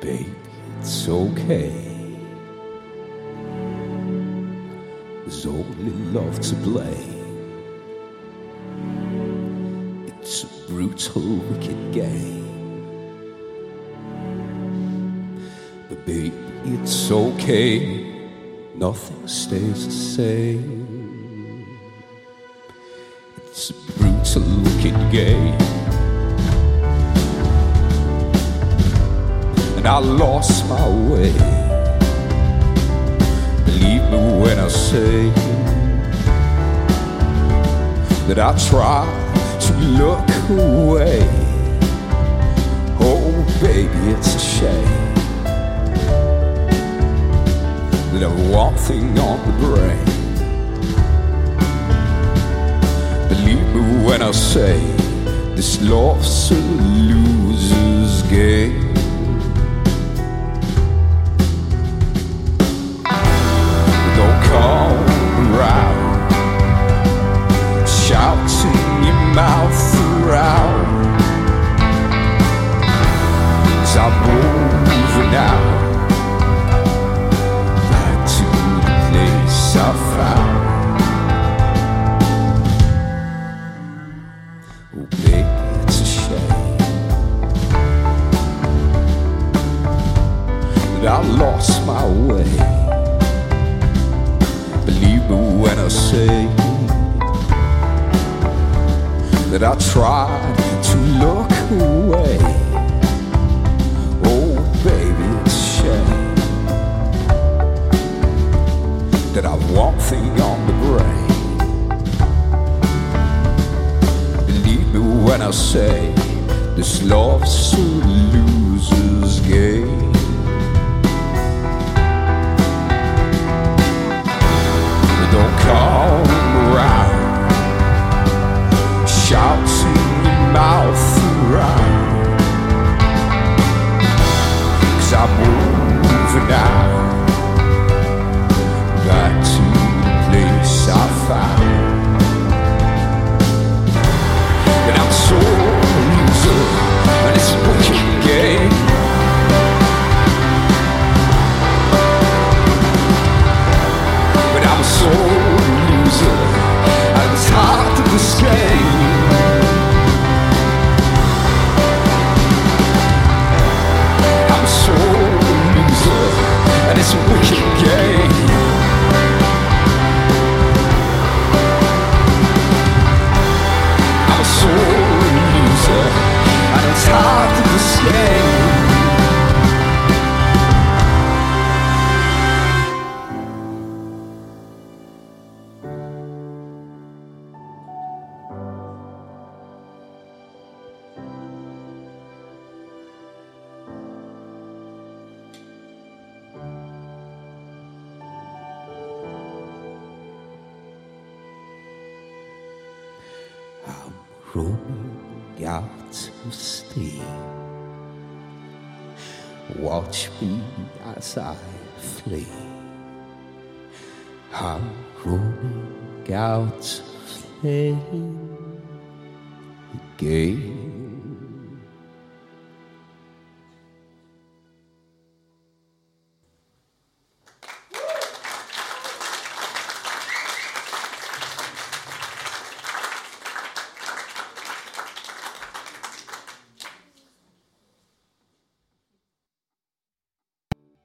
Babe, it's okay. There's only love to blame. It's a brutal, wicked game. But babe, it's okay. Nothing stays the same. It's a brutal, wicked game. And I lost my way. Believe me when I say that I try to look away. Oh baby, it's a shame that I've one thing on the brain. Believe me when I say this love's a loser's game. Shouting your mouth around, 'cause I'm moving out, back to the place I found. Oh baby, it's a shame that I lost my way. Believe me when I say that I tried to look away. Oh baby, it's a shame that I've one thing on the brain. Believe me when I say this love's a loser's game. Don't come around shouting your mouth around, 'cause I'm moving out, back to the place I found. And I'm so loser in this wicked game. But I'm so loser and tired of this game. And it's a wicked game. I'm a sore loser, and it's hard to I'm rolling out of steam. Watch me as I flee. I'm rolling out of flame again.